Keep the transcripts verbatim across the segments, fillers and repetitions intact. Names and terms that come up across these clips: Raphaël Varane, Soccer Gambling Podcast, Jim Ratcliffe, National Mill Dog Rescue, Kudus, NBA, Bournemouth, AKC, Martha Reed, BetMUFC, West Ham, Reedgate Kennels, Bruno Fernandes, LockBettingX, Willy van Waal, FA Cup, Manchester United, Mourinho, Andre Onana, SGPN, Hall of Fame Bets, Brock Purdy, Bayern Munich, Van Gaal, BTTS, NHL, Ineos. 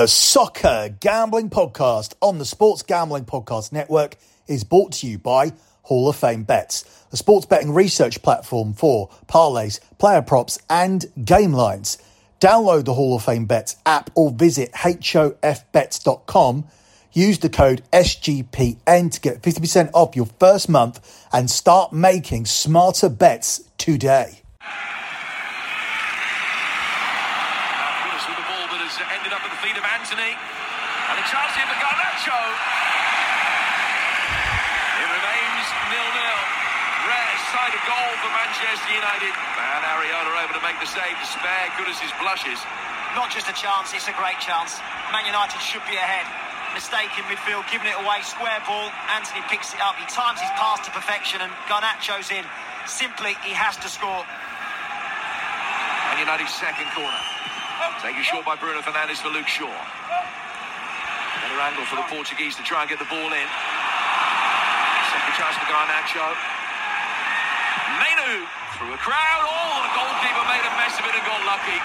The Soccer Gambling Podcast on the Sports Gambling Podcast Network is brought to you by Hall of Fame Bets, the sports betting research platform for parlays, player props and game lines. Download the Hall of Fame Bets app or visit h o f bets dot com. Use the code S G P N to get fifty percent off your first month and start making smarter bets today. Ended up at the feet of Anthony, and a chance here for Garnacho. It remains nil-nil. Rare sight of goal for Manchester United. And Ariola able to make the save to spare Kudus' blushes. Not just a chance, it's a great chance. Man United should be ahead. Mistake in midfield, giving it away, square ball. Anthony picks it up, he times his pass to perfection, and Garnacho's in. Simply, he has to score. And United's second corner. Taken short by Bruno Fernandes for Luke Shaw. Another angle for the Portuguese to try and get the ball in. Second chance for Garnacho. Mainoo through a crowd. Oh, the goalkeeper made a mess of it and got lucky.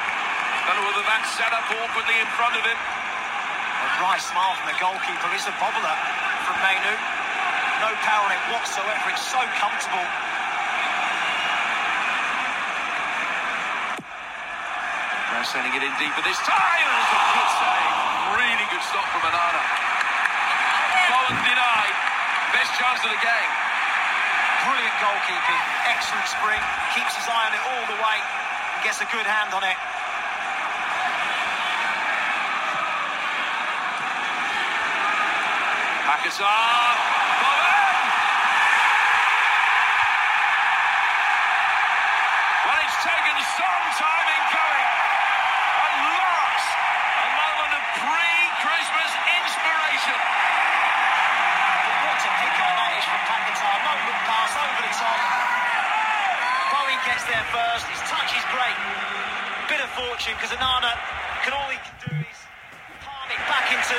Don't know whether that's set up awkwardly in front of him. A dry smile from the goalkeeper. It's a bobbler from Mainoo. No power on it whatsoever. It's so comfortable. Sending it in deep, but this time it's a good save. Really good stop from Onana. Bowen denied. Best chance of the game. Brilliant goalkeeping. Excellent spring. Keeps his eye on it all the way. And gets a good hand on it. Pakistan. There first, his touch is great. Bit of fortune because Onana can all he can do is palm it back into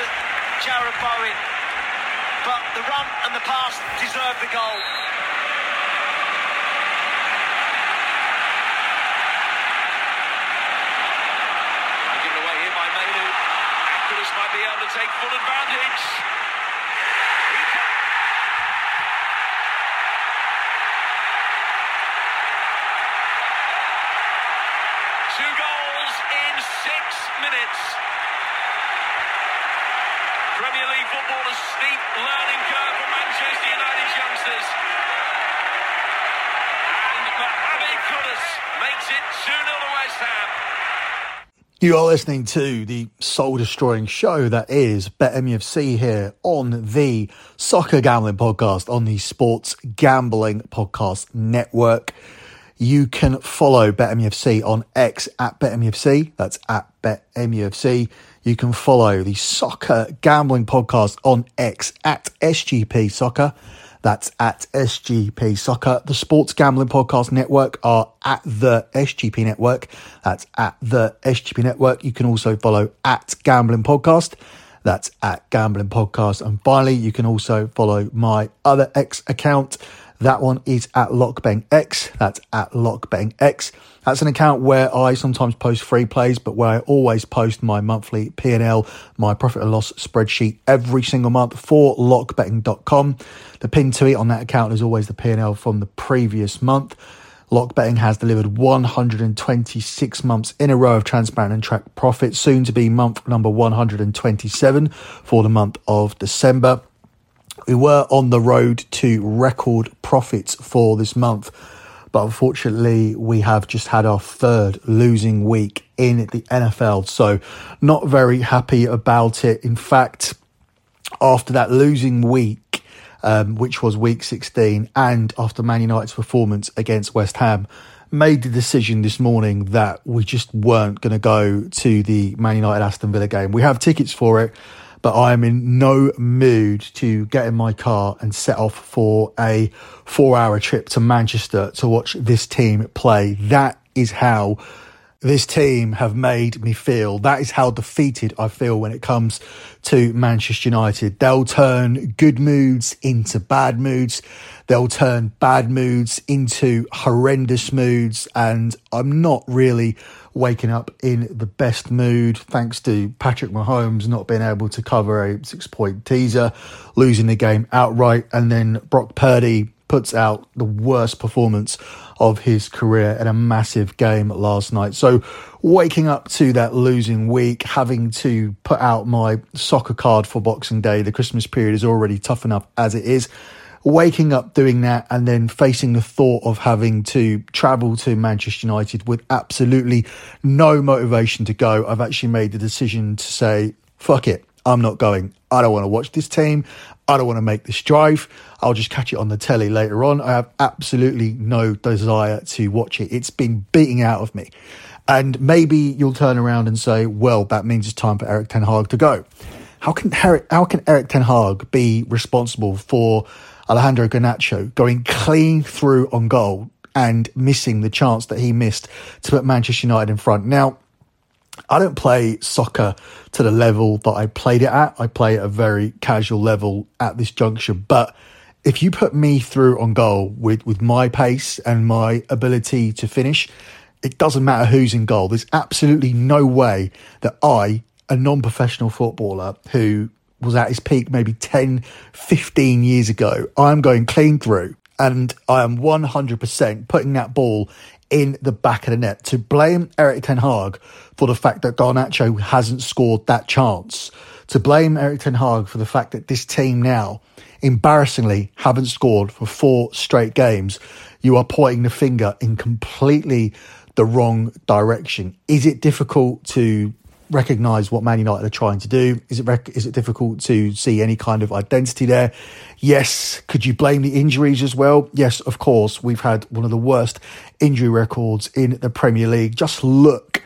Jarrod Bowen. But the run and the pass deserve the goal. And given away here by Mainoo. Kudus might be able to take full advantage. Minutes. Premier League football, a steep learning curve for Manchester United's youngsters. And Ahmed Diallo makes it two-nil to West Ham. You are listening to the soul-destroying show that is BetMUFC here on the Soccer Gambling Podcast on the Sports Gambling Podcast Network. You can follow BetMUFC on X at BetMUFC. That's at BetMUFC. You can follow the Soccer Gambling Podcast on X at S G P Soccer. That's at S G P Soccer. The Sports Gambling Podcast Network are at the S G P Network. That's at the S G P Network. You can also follow at Gambling Podcast. That's at Gambling Podcast. And finally, you can also follow my other X account. That one is at LockBettingX. That's at LockBettingX. That's an account where I sometimes post free plays, but where I always post my monthly P and L, my profit and loss spreadsheet every single month for lock betting dot com. The pin to it on that account is always the P and L from the previous month. LockBetting has delivered one hundred twenty-six months in a row of transparent and tracked profit, soon to be month number one hundred twenty-seven for the month of December. We were on the road to record profits for this month, but unfortunately we have just had our third losing week in the N F L, so not very happy about it. In fact, after that losing week, um, which was week sixteen, and after Man United's performance against West Ham, made the decision this morning that we just weren't going to go to the Man United Aston Villa game. We have tickets for it, but I am in no mood to get in my car and set off for a four-hour trip to Manchester to watch this team play. That is how this team have made me feel. That is how defeated I feel when it comes to Manchester United. They'll turn good moods into bad moods. They'll turn bad moods into horrendous moods. And I'm not really waking up in the best mood, thanks to Patrick Mahomes not being able to cover a six-point teaser, losing the game outright, and then Brock Purdy puts out the worst performance of his career in a massive game last night. So waking up to that losing week, having to put out my soccer card for Boxing Day, the Christmas period is already tough enough as it is. Waking up doing that and then facing the thought of having to travel to Manchester United with absolutely no motivation to go, I've actually made the decision to say, fuck it, I'm not going. I don't want to watch this team. I don't want to make this drive. I'll just catch it on the telly later on. I have absolutely no desire to watch it. It's been beating out of me. And maybe you'll turn around and say, well, that means it's time for Erik ten Hag to go. How can Eric, how can Erik ten Hag be responsible for Alejandro Garnacho going clean through on goal and missing the chance that he missed to put Manchester United in front? Now, I don't play soccer to the level that I played it at. I play at a very casual level at this juncture. But if you put me through on goal with, with my pace and my ability to finish, it doesn't matter who's in goal. There's absolutely no way that I, a non-professional footballer who was at his peak maybe ten, fifteen years ago, I'm going clean through and I am one hundred percent putting that ball in the back of the net. To blame Erik ten Hag for the fact that Garnacho hasn't scored that chance, to blame Erik ten Hag for the fact that this team now embarrassingly haven't scored for four straight games, you are pointing the finger in completely the wrong direction. Is it difficult to recognise what Man United are trying to do? Is it rec- is it difficult to see any kind of identity there? Yes. Could you blame the injuries as well? Yes, of course. We've had one of the worst injury records in the Premier League. Just look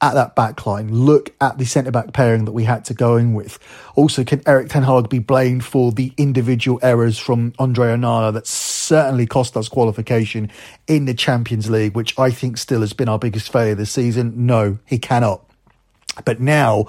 at that back line. Look at the centre-back pairing that we had to go in with. Also, can Erik ten Hag be blamed for the individual errors from Andre Onana that certainly cost us qualification in the Champions League, which I think still has been our biggest failure this season? No, he cannot. But now,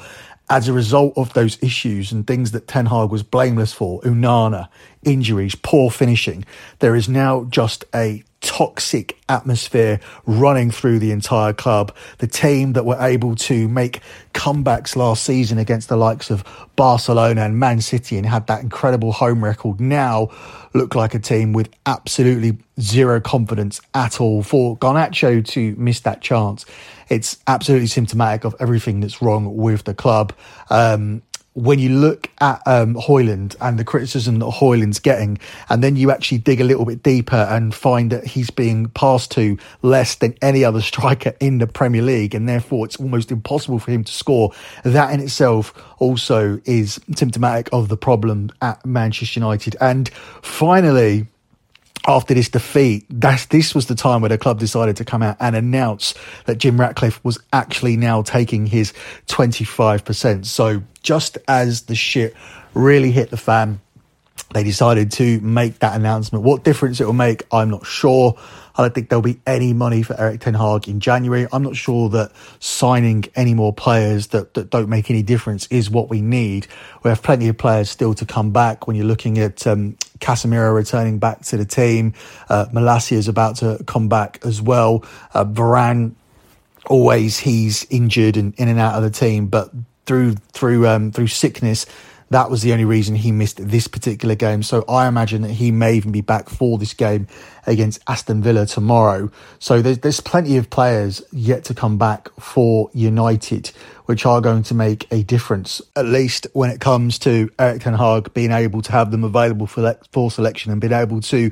as a result of those issues and things that ten Hag was blameless for, Onana, injuries, poor finishing, there is now just a toxic atmosphere running through the entire club. The team that were able to make comebacks last season against the likes of Barcelona and Man City and had that incredible home record now look like a team with absolutely zero confidence at all. For Garnacho to miss that chance, it's absolutely symptomatic of everything that's wrong with the club. Um, when you look at um, Hojlund and the criticism that Hojlund's getting, and then you actually dig a little bit deeper and find that he's being passed to less than any other striker in the Premier League, and therefore it's almost impossible for him to score. That in itself also is symptomatic of the problem at Manchester United. And finally, after this defeat, that's, this was the time where the club decided to come out and announce that Jim Ratcliffe was actually now taking his twenty-five percent. So just as the shit really hit the fan, they decided to make that announcement. What difference it will make, I'm not sure. I don't think there'll be any money for Erik ten Hag in January. I'm not sure that signing any more players that, that don't make any difference is what we need. We have plenty of players still to come back when you're looking at um, Casemiro returning back to the team. Uh, Malacia is about to come back as well. Uh, Varane, always he's injured and in and out of the team, but through through um, through sickness, that was the only reason he missed this particular game. So I imagine that he may even be back for this game against Aston Villa tomorrow. So there's, there's plenty of players yet to come back for United, which are going to make a difference, at least when it comes to Erik ten Hag being able to have them available for, for selection and being able to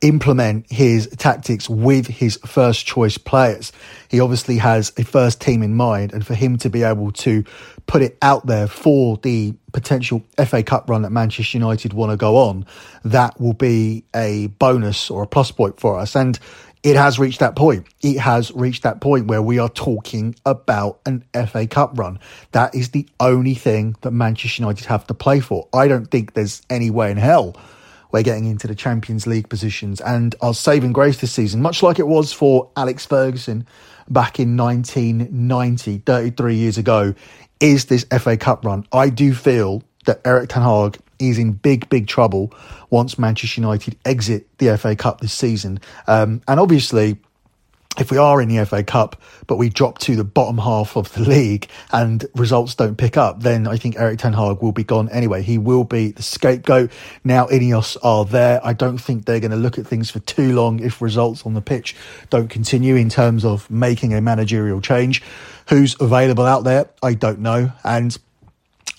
implement his tactics with his first choice players. He obviously has a first team in mind, and for him to be able to put it out there for the potential F A Cup run that Manchester United want to go on, that will be a bonus or a plus point for us. And it has reached that point. It has reached that point where we are talking about an F A Cup run. That is the only thing that Manchester United have to play for. I don't think there's any way in hell we're getting into the Champions League positions, and our saving grace this season, much like it was for Alex Ferguson back in nineteen ninety, thirty-three years ago, is this F A Cup run. I do feel that Erik ten Hag is in big, big trouble once Manchester United exit the F A Cup this season. Um, and obviously, if we are in the F A Cup, but we drop to the bottom half of the league and results don't pick up, then I think Erik ten Hag will be gone anyway. He will be the scapegoat. Now Ineos are there. I don't think they're going to look at things for too long if results on the pitch don't continue in terms of making a managerial change. Who's available out there? I don't know. And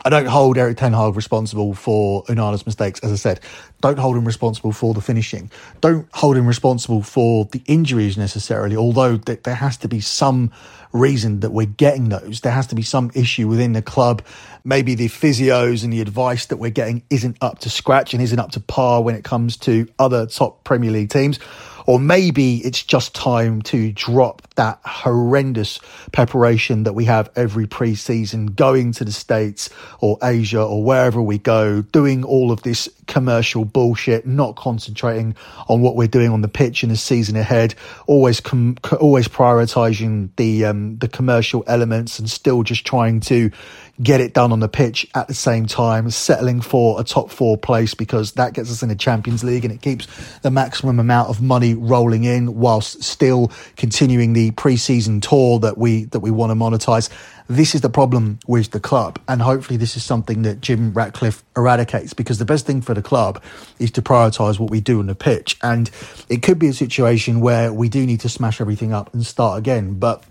I don't hold Erik ten Hag responsible for Onana's mistakes, as I said. Don't hold him responsible for the finishing. Don't hold him responsible for the injuries necessarily, although th- there has to be some reason that we're getting those. There has to be some issue within the club. Maybe the physios and the advice that we're getting isn't up to scratch and isn't up to par when it comes to other top Premier League teams. Or maybe it's just time to drop that horrendous preparation that we have every pre-season, going to the States or Asia or wherever we go, doing all of this commercial bullshit, not concentrating on what we're doing on the pitch in the season ahead, always com- always prioritising the, um, the commercial elements and still just trying to get it done on the pitch at the same time, settling for a top four place because that gets us in the Champions League and it keeps the maximum amount of money rolling in whilst still continuing the pre-season tour that we that we want to monetize. This is the problem with the club, and hopefully this is something that Jim Ratcliffe eradicates, because the best thing for the club is to prioritise what we do on the pitch. And it could be a situation where we do need to smash everything up and start again, but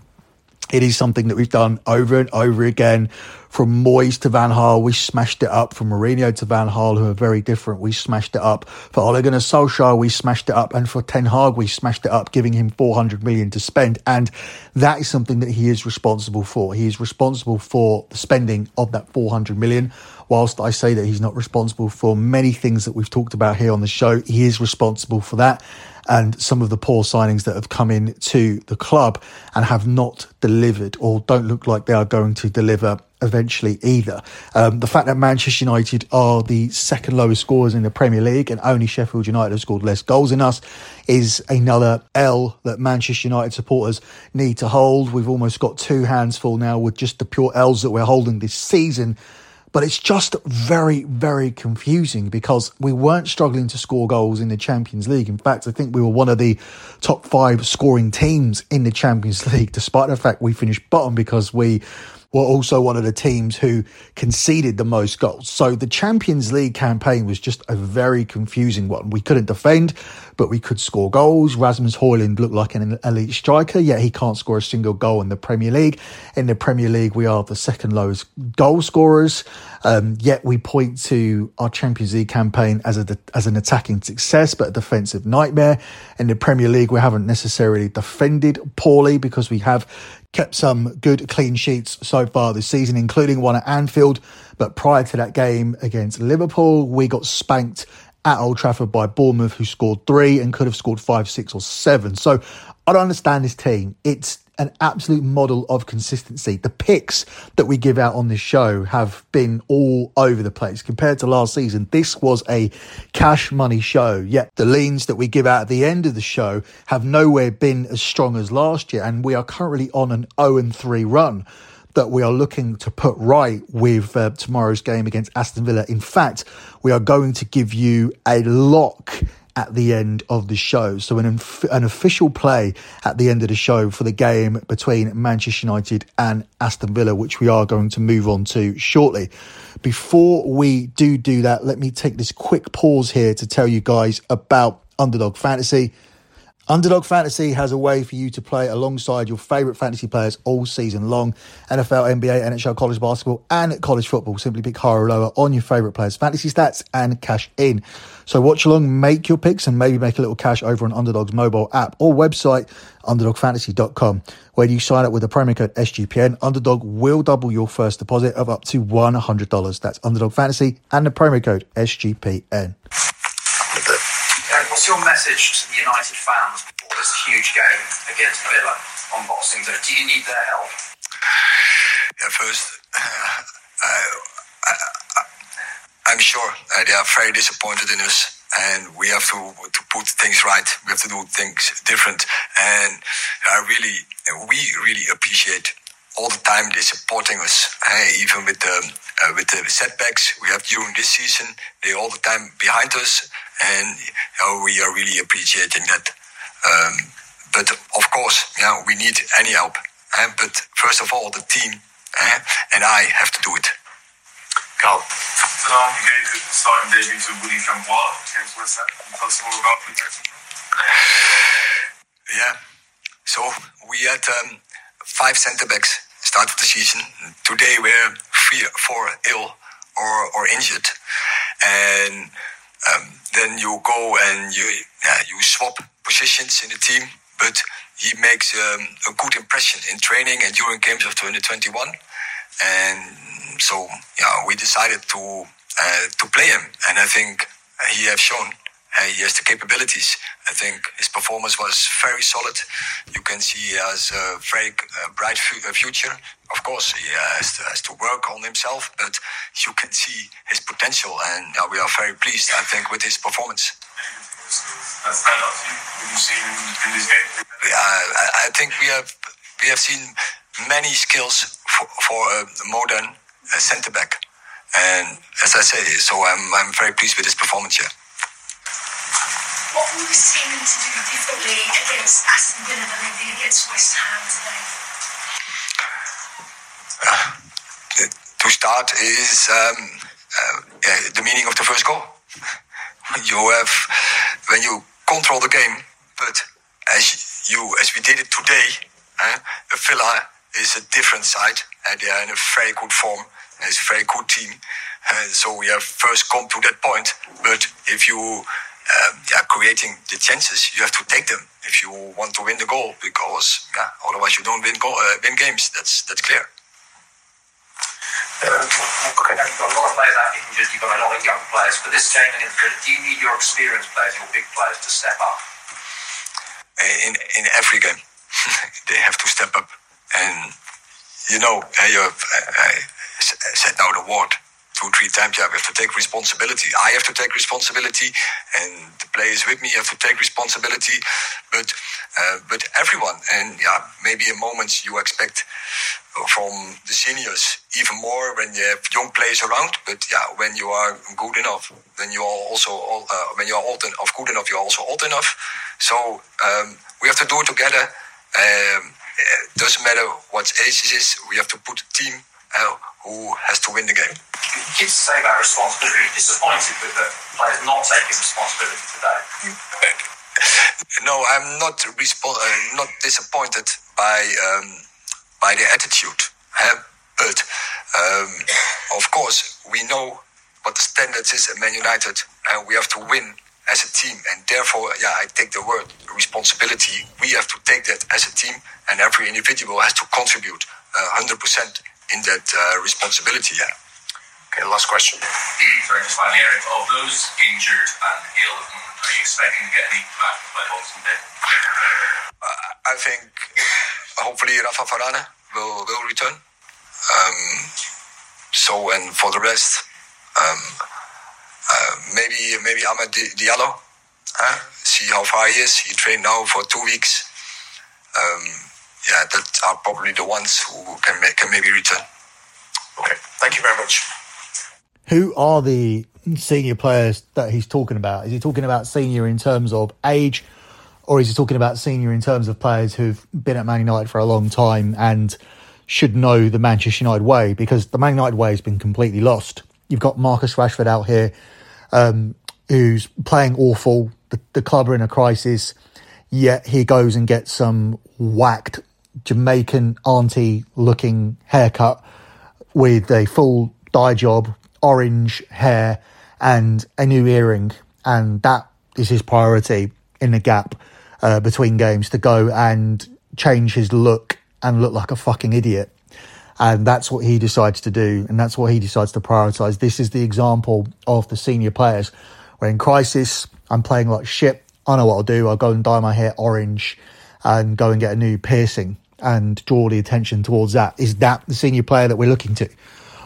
it is something that we've done over and over again. From Moyes to Van Gaal, we smashed it up. From Mourinho to Van Gaal, who are very different, we smashed it up. For Ole Gunnar Solskjaer, we smashed it up. And for Ten Hag, we smashed it up, giving him four hundred million to spend. And that is something that he is responsible for. He is responsible for the spending of that four hundred million. Whilst I say that he's not responsible for many things that we've talked about here on the show, he is responsible for that. And some of the poor signings that have come in to the club and have not delivered, or don't look like they are going to deliver eventually either. Um, the fact that Manchester United are the second lowest scorers in the Premier League and only Sheffield United have scored less goals than us is another L that Manchester United supporters need to hold. We've almost got two hands full now with just the pure L's that we're holding this season. But it's just very, very confusing because we weren't struggling to score goals in the Champions League. In fact, I think we were one of the top five scoring teams in the Champions League, despite the fact we finished bottom because we were also one of the teams who conceded the most goals. So the Champions League campaign was just a very confusing one. We couldn't defend, but we could score goals. Rasmus Hojlund looked like an elite striker, yet he can't score a single goal in the Premier League. In the Premier League, we are the second lowest goal scorers, um, yet we point to our Champions League campaign as a as an attacking success, but a defensive nightmare. In the Premier League, we haven't necessarily defended poorly because we have kept some good clean sheets so far this season, including one at Anfield. But prior to that game against Liverpool, we got spanked at Old Trafford by Bournemouth, who scored three and could have scored five, six or seven. So I don't understand this team. It's an absolute model of consistency. The picks that we give out on this show have been all over the place compared to last season. This was a cash money show, yet the leans that we give out at the end of the show have nowhere been as strong as last year. And we are currently on an oh and three run that we are looking to put right with uh, tomorrow's game against Aston Villa. In fact, we are going to give you a lock at the end of the show. So an, inf- an official play at the end of the show for the game between Manchester United and Aston Villa, which we are going to move on to shortly. Before we do do that, let me take this quick pause here to tell you guys about Underdog Fantasy. Underdog Fantasy has a way for you to play alongside your favourite fantasy players all season long. N F L, N B A, N H L, college basketball and college football. Simply pick higher or lower on your favourite players' fantasy stats and cash in. So watch along, make your picks and maybe make a little cash over on Underdog's mobile app or website, underdog fantasy dot com. When you sign up with the promo code S G P N, Underdog will double your first deposit of up to one hundred dollars. That's Underdog Fantasy and the promo code S G P N. What's your message to the United fans for this huge game against Villa on Boxing Day? Do you need their help? Yeah, first, uh, I, I, I, I'm sure they are very disappointed in us. and we have to, to put things right. We have to do things different. And I really, we really appreciate all the time they're supporting us. Hey, even with the uh, with the setbacks we have during this season, they're all the time behind us, and uh, we are really appreciating that. Um, but of course, yeah, we need any help. Uh, but first of all, the team uh, and I have to do it. Carl. So now you gave the starting debut to Willy van Waal against West Ham. Can you tell us more about the game? Yeah. So we had um, five centre-backs started the season. Today we're three, four ill or, or injured. And um, then you go and you, yeah, you swap positions in the team. But he makes um, a good impression in training and during games of twenty twenty-one. And so, yeah, we decided to uh, to play him, and I think he has shown uh, he has the capabilities. I think his performance was very solid. You can see he has a very uh, bright fu- future. Of course, he has to, has to work on himself, but you can see his potential, and uh, we are very pleased, I think, with his performance. That stand out to you? What you've seen in this game? Yeah, I, I think we have we have seen many skills for, for a modern a centre back, and as I say, so I'm I'm very pleased with his performance here. What will we see him to do differently against Aston Villa than they did against West Ham today? Uh, to start is um, uh, yeah, the meaning of the first goal. You have when you control the game, but as you as we did it today, uh, Villa is a different side, and they are in a very good form. It's a very good team, and so we have first come to that point. But if you um, are creating the chances, you have to take them if you want to win the goal, because yeah, otherwise you don't win goal, uh, win games. That's that's clear. Um, okay. You've got a lot of players out injured. You've got a lot of young players. For this game against Villa, do you need your experienced players, your big players, to step up? In in every game, they have to step up, and you know you have. Uh, said now the word two, three times, yeah, we have to take responsibility. I have to take responsibility, and the players with me have to take responsibility, but uh, but everyone, and yeah, maybe in moments you expect from the seniors even more when you have young players around, but yeah, when you are good enough, then you are also, all, uh, when you are old enough, good enough, you are also old enough, so um, we have to do it together. Um, it doesn't matter what age it is, we have to put a team Uh, who has to win the game. You did say about responsibility. You're disappointed with the players not taking responsibility today. No, I'm not respo- uh, not disappointed by um, by the attitude. Uh, but um, of course, we know what the standards is at Man United, and we have to win as a team. And therefore, yeah, I take the word responsibility. We have to take that as a team, and every individual has to contribute uh, one hundred percent. In that uh, responsibility, yeah. Okay, last question. Sorry, just finally, Eric, of those injured and ill, are you expecting to get any back by Boxing Day? Uh, I think hopefully Raphaël Varane will, will return. Um, so, and for the rest, um, uh, maybe maybe Ahmed Diallo. Huh? See how far he is. He trained now for two weeks. Um, Yeah, that are probably the ones who can, make, can maybe return. Okay, thank you very much. Who are the senior players that he's talking about? Is he talking about senior in terms of age, or is he talking about senior in terms of players who've been at Man United for a long time and should know the Manchester United way? Because the Man United way has been completely lost. You've got Marcus Rashford out here um, who's playing awful. The, the club are in a crisis, yet he goes and gets some whacked Jamaican auntie looking haircut with a full dye job, orange hair and a new earring, and that is his priority in the gap uh, between games, to go and change his look and look like a fucking idiot. And that's what he decides to do, and that's what he decides to prioritise. This is the example of the senior players. We're in crisis, I'm playing like shit, I know what I'll do, I'll go and dye my hair orange and go and get a new piercing and draw the attention towards that. Is that the senior player that we're looking to?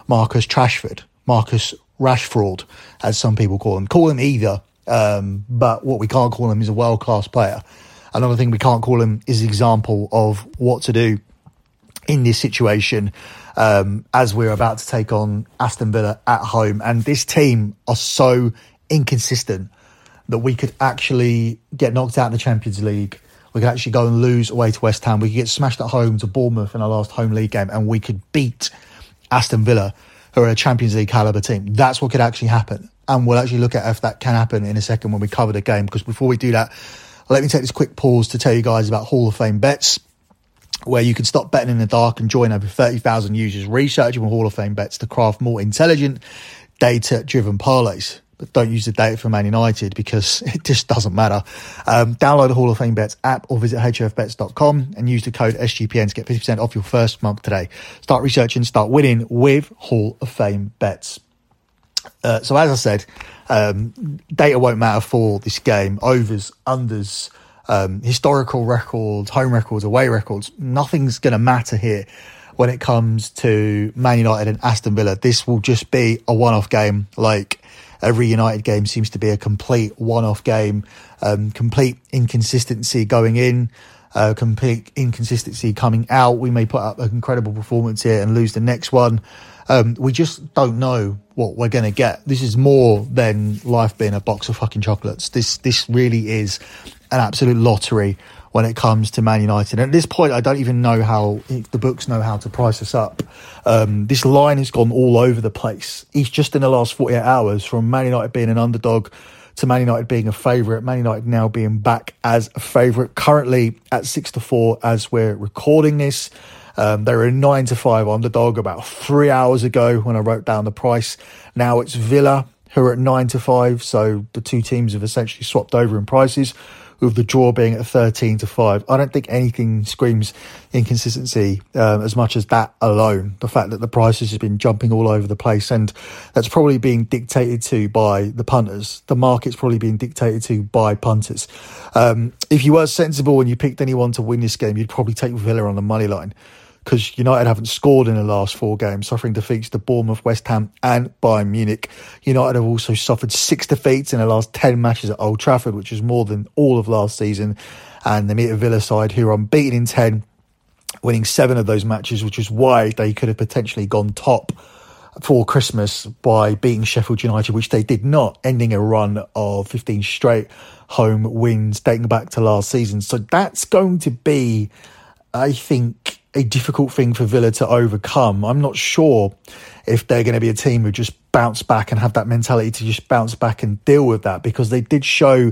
Marcus Rashford, Marcus Rashford, as some people call him. Call him either. Um, but what we can't call him is a world-class player. Another thing we can't call him is the example of what to do in this situation, um, as we're about to take on Aston Villa at home. And this team are so inconsistent that we could actually get knocked out of the Champions League. We could actually go and lose away to West Ham. We could get smashed at home to Bournemouth in our last home league game, and we could beat Aston Villa, who are a Champions League caliber team. That's what could actually happen. And we'll actually look at if that can happen in a second when we cover the game. Because before we do that, let me take this quick pause to tell you guys about Hall of Fame Bets, where you can stop betting in the dark and join over thirty thousand users researching with Hall of Fame Bets to craft more intelligent, data-driven parlays. But don't use the data for Man United because it just doesn't matter. Um, download the Hall of Fame Bets app or visit h o f bets dot com and use the code S G P N to get fifty percent off your first month today. Start researching, start winning with Hall of Fame Bets. Uh, so as I said, um, data won't matter for this game. Overs, unders, um, historical records, home records, away records. Nothing's going to matter here when it comes to Man United and Aston Villa. This will just be a one-off game. Like every United game seems to be a complete one-off game, um, complete inconsistency going in, uh, complete inconsistency coming out. We may put up an incredible performance here and lose the next one. Um, we just don't know what we're going to get. This is more than life being a box of fucking chocolates. This this really is an absolute lottery when it comes to Man United. At this point, I don't even know how the books know how to price us up. Um, this line has gone all over the place. It's just in the last forty-eight hours, from Man United being an underdog to Man United being a favourite, Man United now being back as a favourite, currently at six to four as we're recording this. Um, they were a nine to five underdog about three hours ago when I wrote down the price. Now it's Villa, who are at nine to five, so the two teams have essentially swapped over in prices, with the draw being at thirteen to five. I don't think anything screams inconsistency um, as much as that alone. The fact that the prices have been jumping all over the place, and that's probably being dictated to by the punters. The market's probably being dictated to by punters. Um, if you were sensible and you picked anyone to win this game, you'd probably take Villa on the money line, because United haven't scored in the last four games, suffering defeats to Bournemouth, West Ham and Bayern Munich. United have also suffered six defeats in the last ten matches at Old Trafford, which is more than all of last season. And they meet a Villa side who are unbeaten in ten, winning seven of those matches, which is why they could have potentially gone top for Christmas by beating Sheffield United, which they did not, ending a run of fifteen straight home wins dating back to last season. So that's going to be, I think, a difficult thing for Villa to overcome. I'm not sure if they're going to be a team who just bounce back and have that mentality to just bounce back and deal with that, because they did show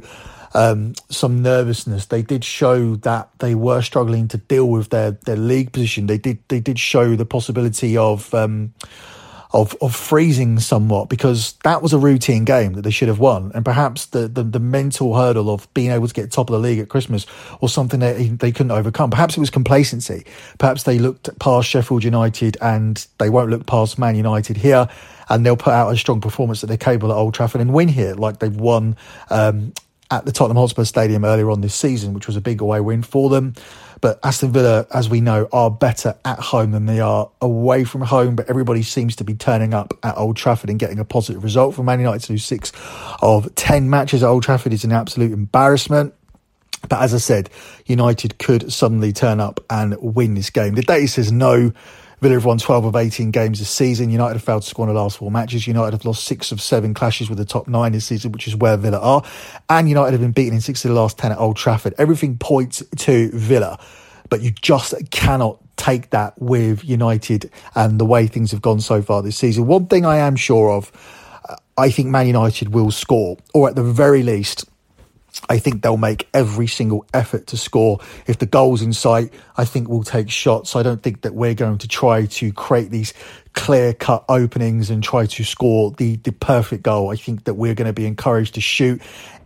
um, some nervousness. They did show that they were struggling to deal with their, their league position. They did they did show the possibility of, um, of of freezing somewhat, because that was a routine game that they should have won. And perhaps the, the, the mental hurdle of being able to get top of the league at Christmas was something that they couldn't overcome. Perhaps it was complacency. Perhaps they looked past Sheffield United and they won't look past Man United here, and they'll put out a strong performance that they're capable at Old Trafford and win here, like they've won um, at the Tottenham Hotspur Stadium earlier on this season, which was a big away win for them. But Aston Villa, as we know, are better at home than they are away from home. But everybody seems to be turning up at Old Trafford and getting a positive result. For Man United to lose six of ten matches at Old Trafford is an absolute embarrassment. But as I said, United could suddenly turn up and win this game. The data says no. Villa have won twelve of eighteen games this season. United have failed to score in the last four matches. United have lost six of seven clashes with the top nine this season, which is where Villa are. And United have been beaten in six of the last ten at Old Trafford. Everything points to Villa, but you just cannot take that with United and the way things have gone so far this season. One thing I am sure of, I think Man United will score, or at the very least, I think they'll make every single effort to score. If the goal's in sight, I think we'll take shots. I don't think that we're going to try to create these clear-cut openings and try to score the, the perfect goal. I think that we're going to be encouraged to shoot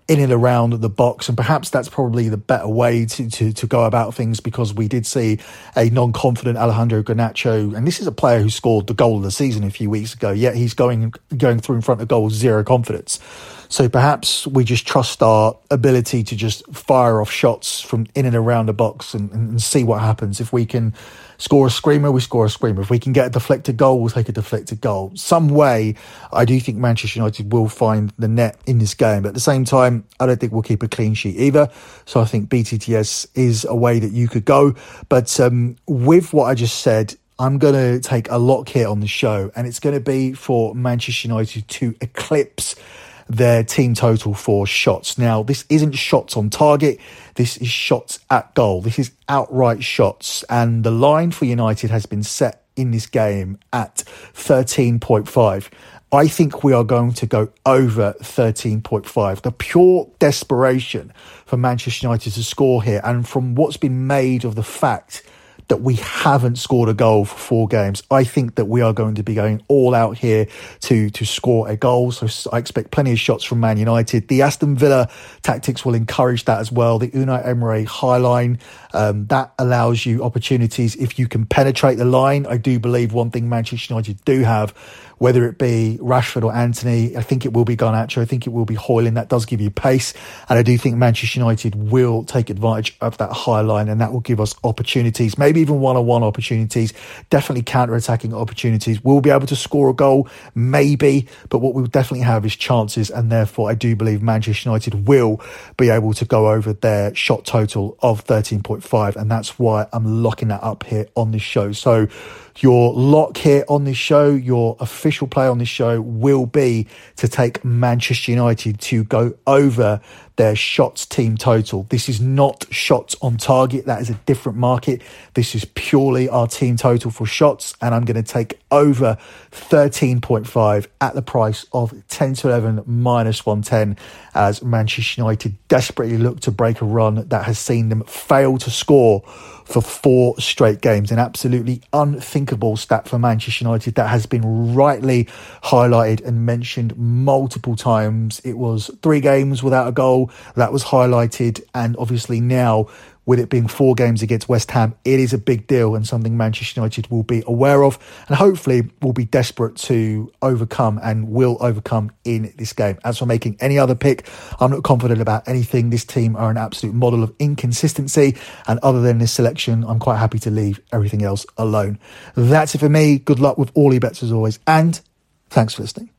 in and around the box, and perhaps that's probably the better way to, to, to go about things, because we did see a non-confident Alejandro Garnacho, and this is a player who scored the goal of the season a few weeks ago, yet he's going going through in front of goal with zero confidence. So perhaps we just trust our ability to just fire off shots from in and around the box and, and see what happens. If we can score a screamer, we score a screamer. If we can get a deflected goal, we'll take a deflected goal. Some way, I do think Manchester United will find the net in this game. But at the same time, I don't think we'll keep a clean sheet either. So I think B T T S is a way that you could go. But um, with what I just said, I'm going to take a lock here on the show. And it's going to be for Manchester United to eclipse their team total for shots. Now, this isn't shots on target. This is shots at goal. This is outright shots. And the line for United has been set in this game at thirteen point five. I think we are going to go over thirteen point five. The pure desperation for Manchester United to score here, and from what's been made of the fact that we haven't scored a goal for four games, I think that we are going to be going all out here to to score a goal. So I expect plenty of shots from Man United. The Aston Villa tactics will encourage that as well. The Unai Emery high line, um, that allows you opportunities if you can penetrate the line. I do believe one thing Manchester United do have, whether it be Rashford or Antony, I think it will be Garnacho, I think it will be Hojlund. That does give you pace. And I do think Manchester United will take advantage of that high line, and that will give us opportunities, maybe even one-on-one opportunities, definitely counter-attacking opportunities. We'll be able to score a goal, maybe, but what we'll definitely have is chances. And therefore, I do believe Manchester United will be able to go over their shot total of thirteen point five. And that's why I'm locking that up here on this show. So your lock here on this show, your official play on this show will be to take Manchester United to go over their shots team total. This is not shots on target. That is a different market. This is purely our team total for shots. And I'm going to take over thirteen point five at the price of ten to eleven minus one ten, as Manchester United desperately look to break a run that has seen them fail to score for four straight games. An absolutely unthinkable stat for Manchester United that has been rightly highlighted and mentioned multiple times. It was three games without a goal that was highlighted, and obviously now with it being four games against West Ham, it is a big deal and something Manchester United will be aware of and hopefully will be desperate to overcome and will overcome in this game. As for making any other pick, I'm not confident about anything. This team are an absolute model of inconsistency, and other than this selection, I'm quite happy to leave everything else alone. That's it for me. Good luck with all your bets as always, and thanks for listening.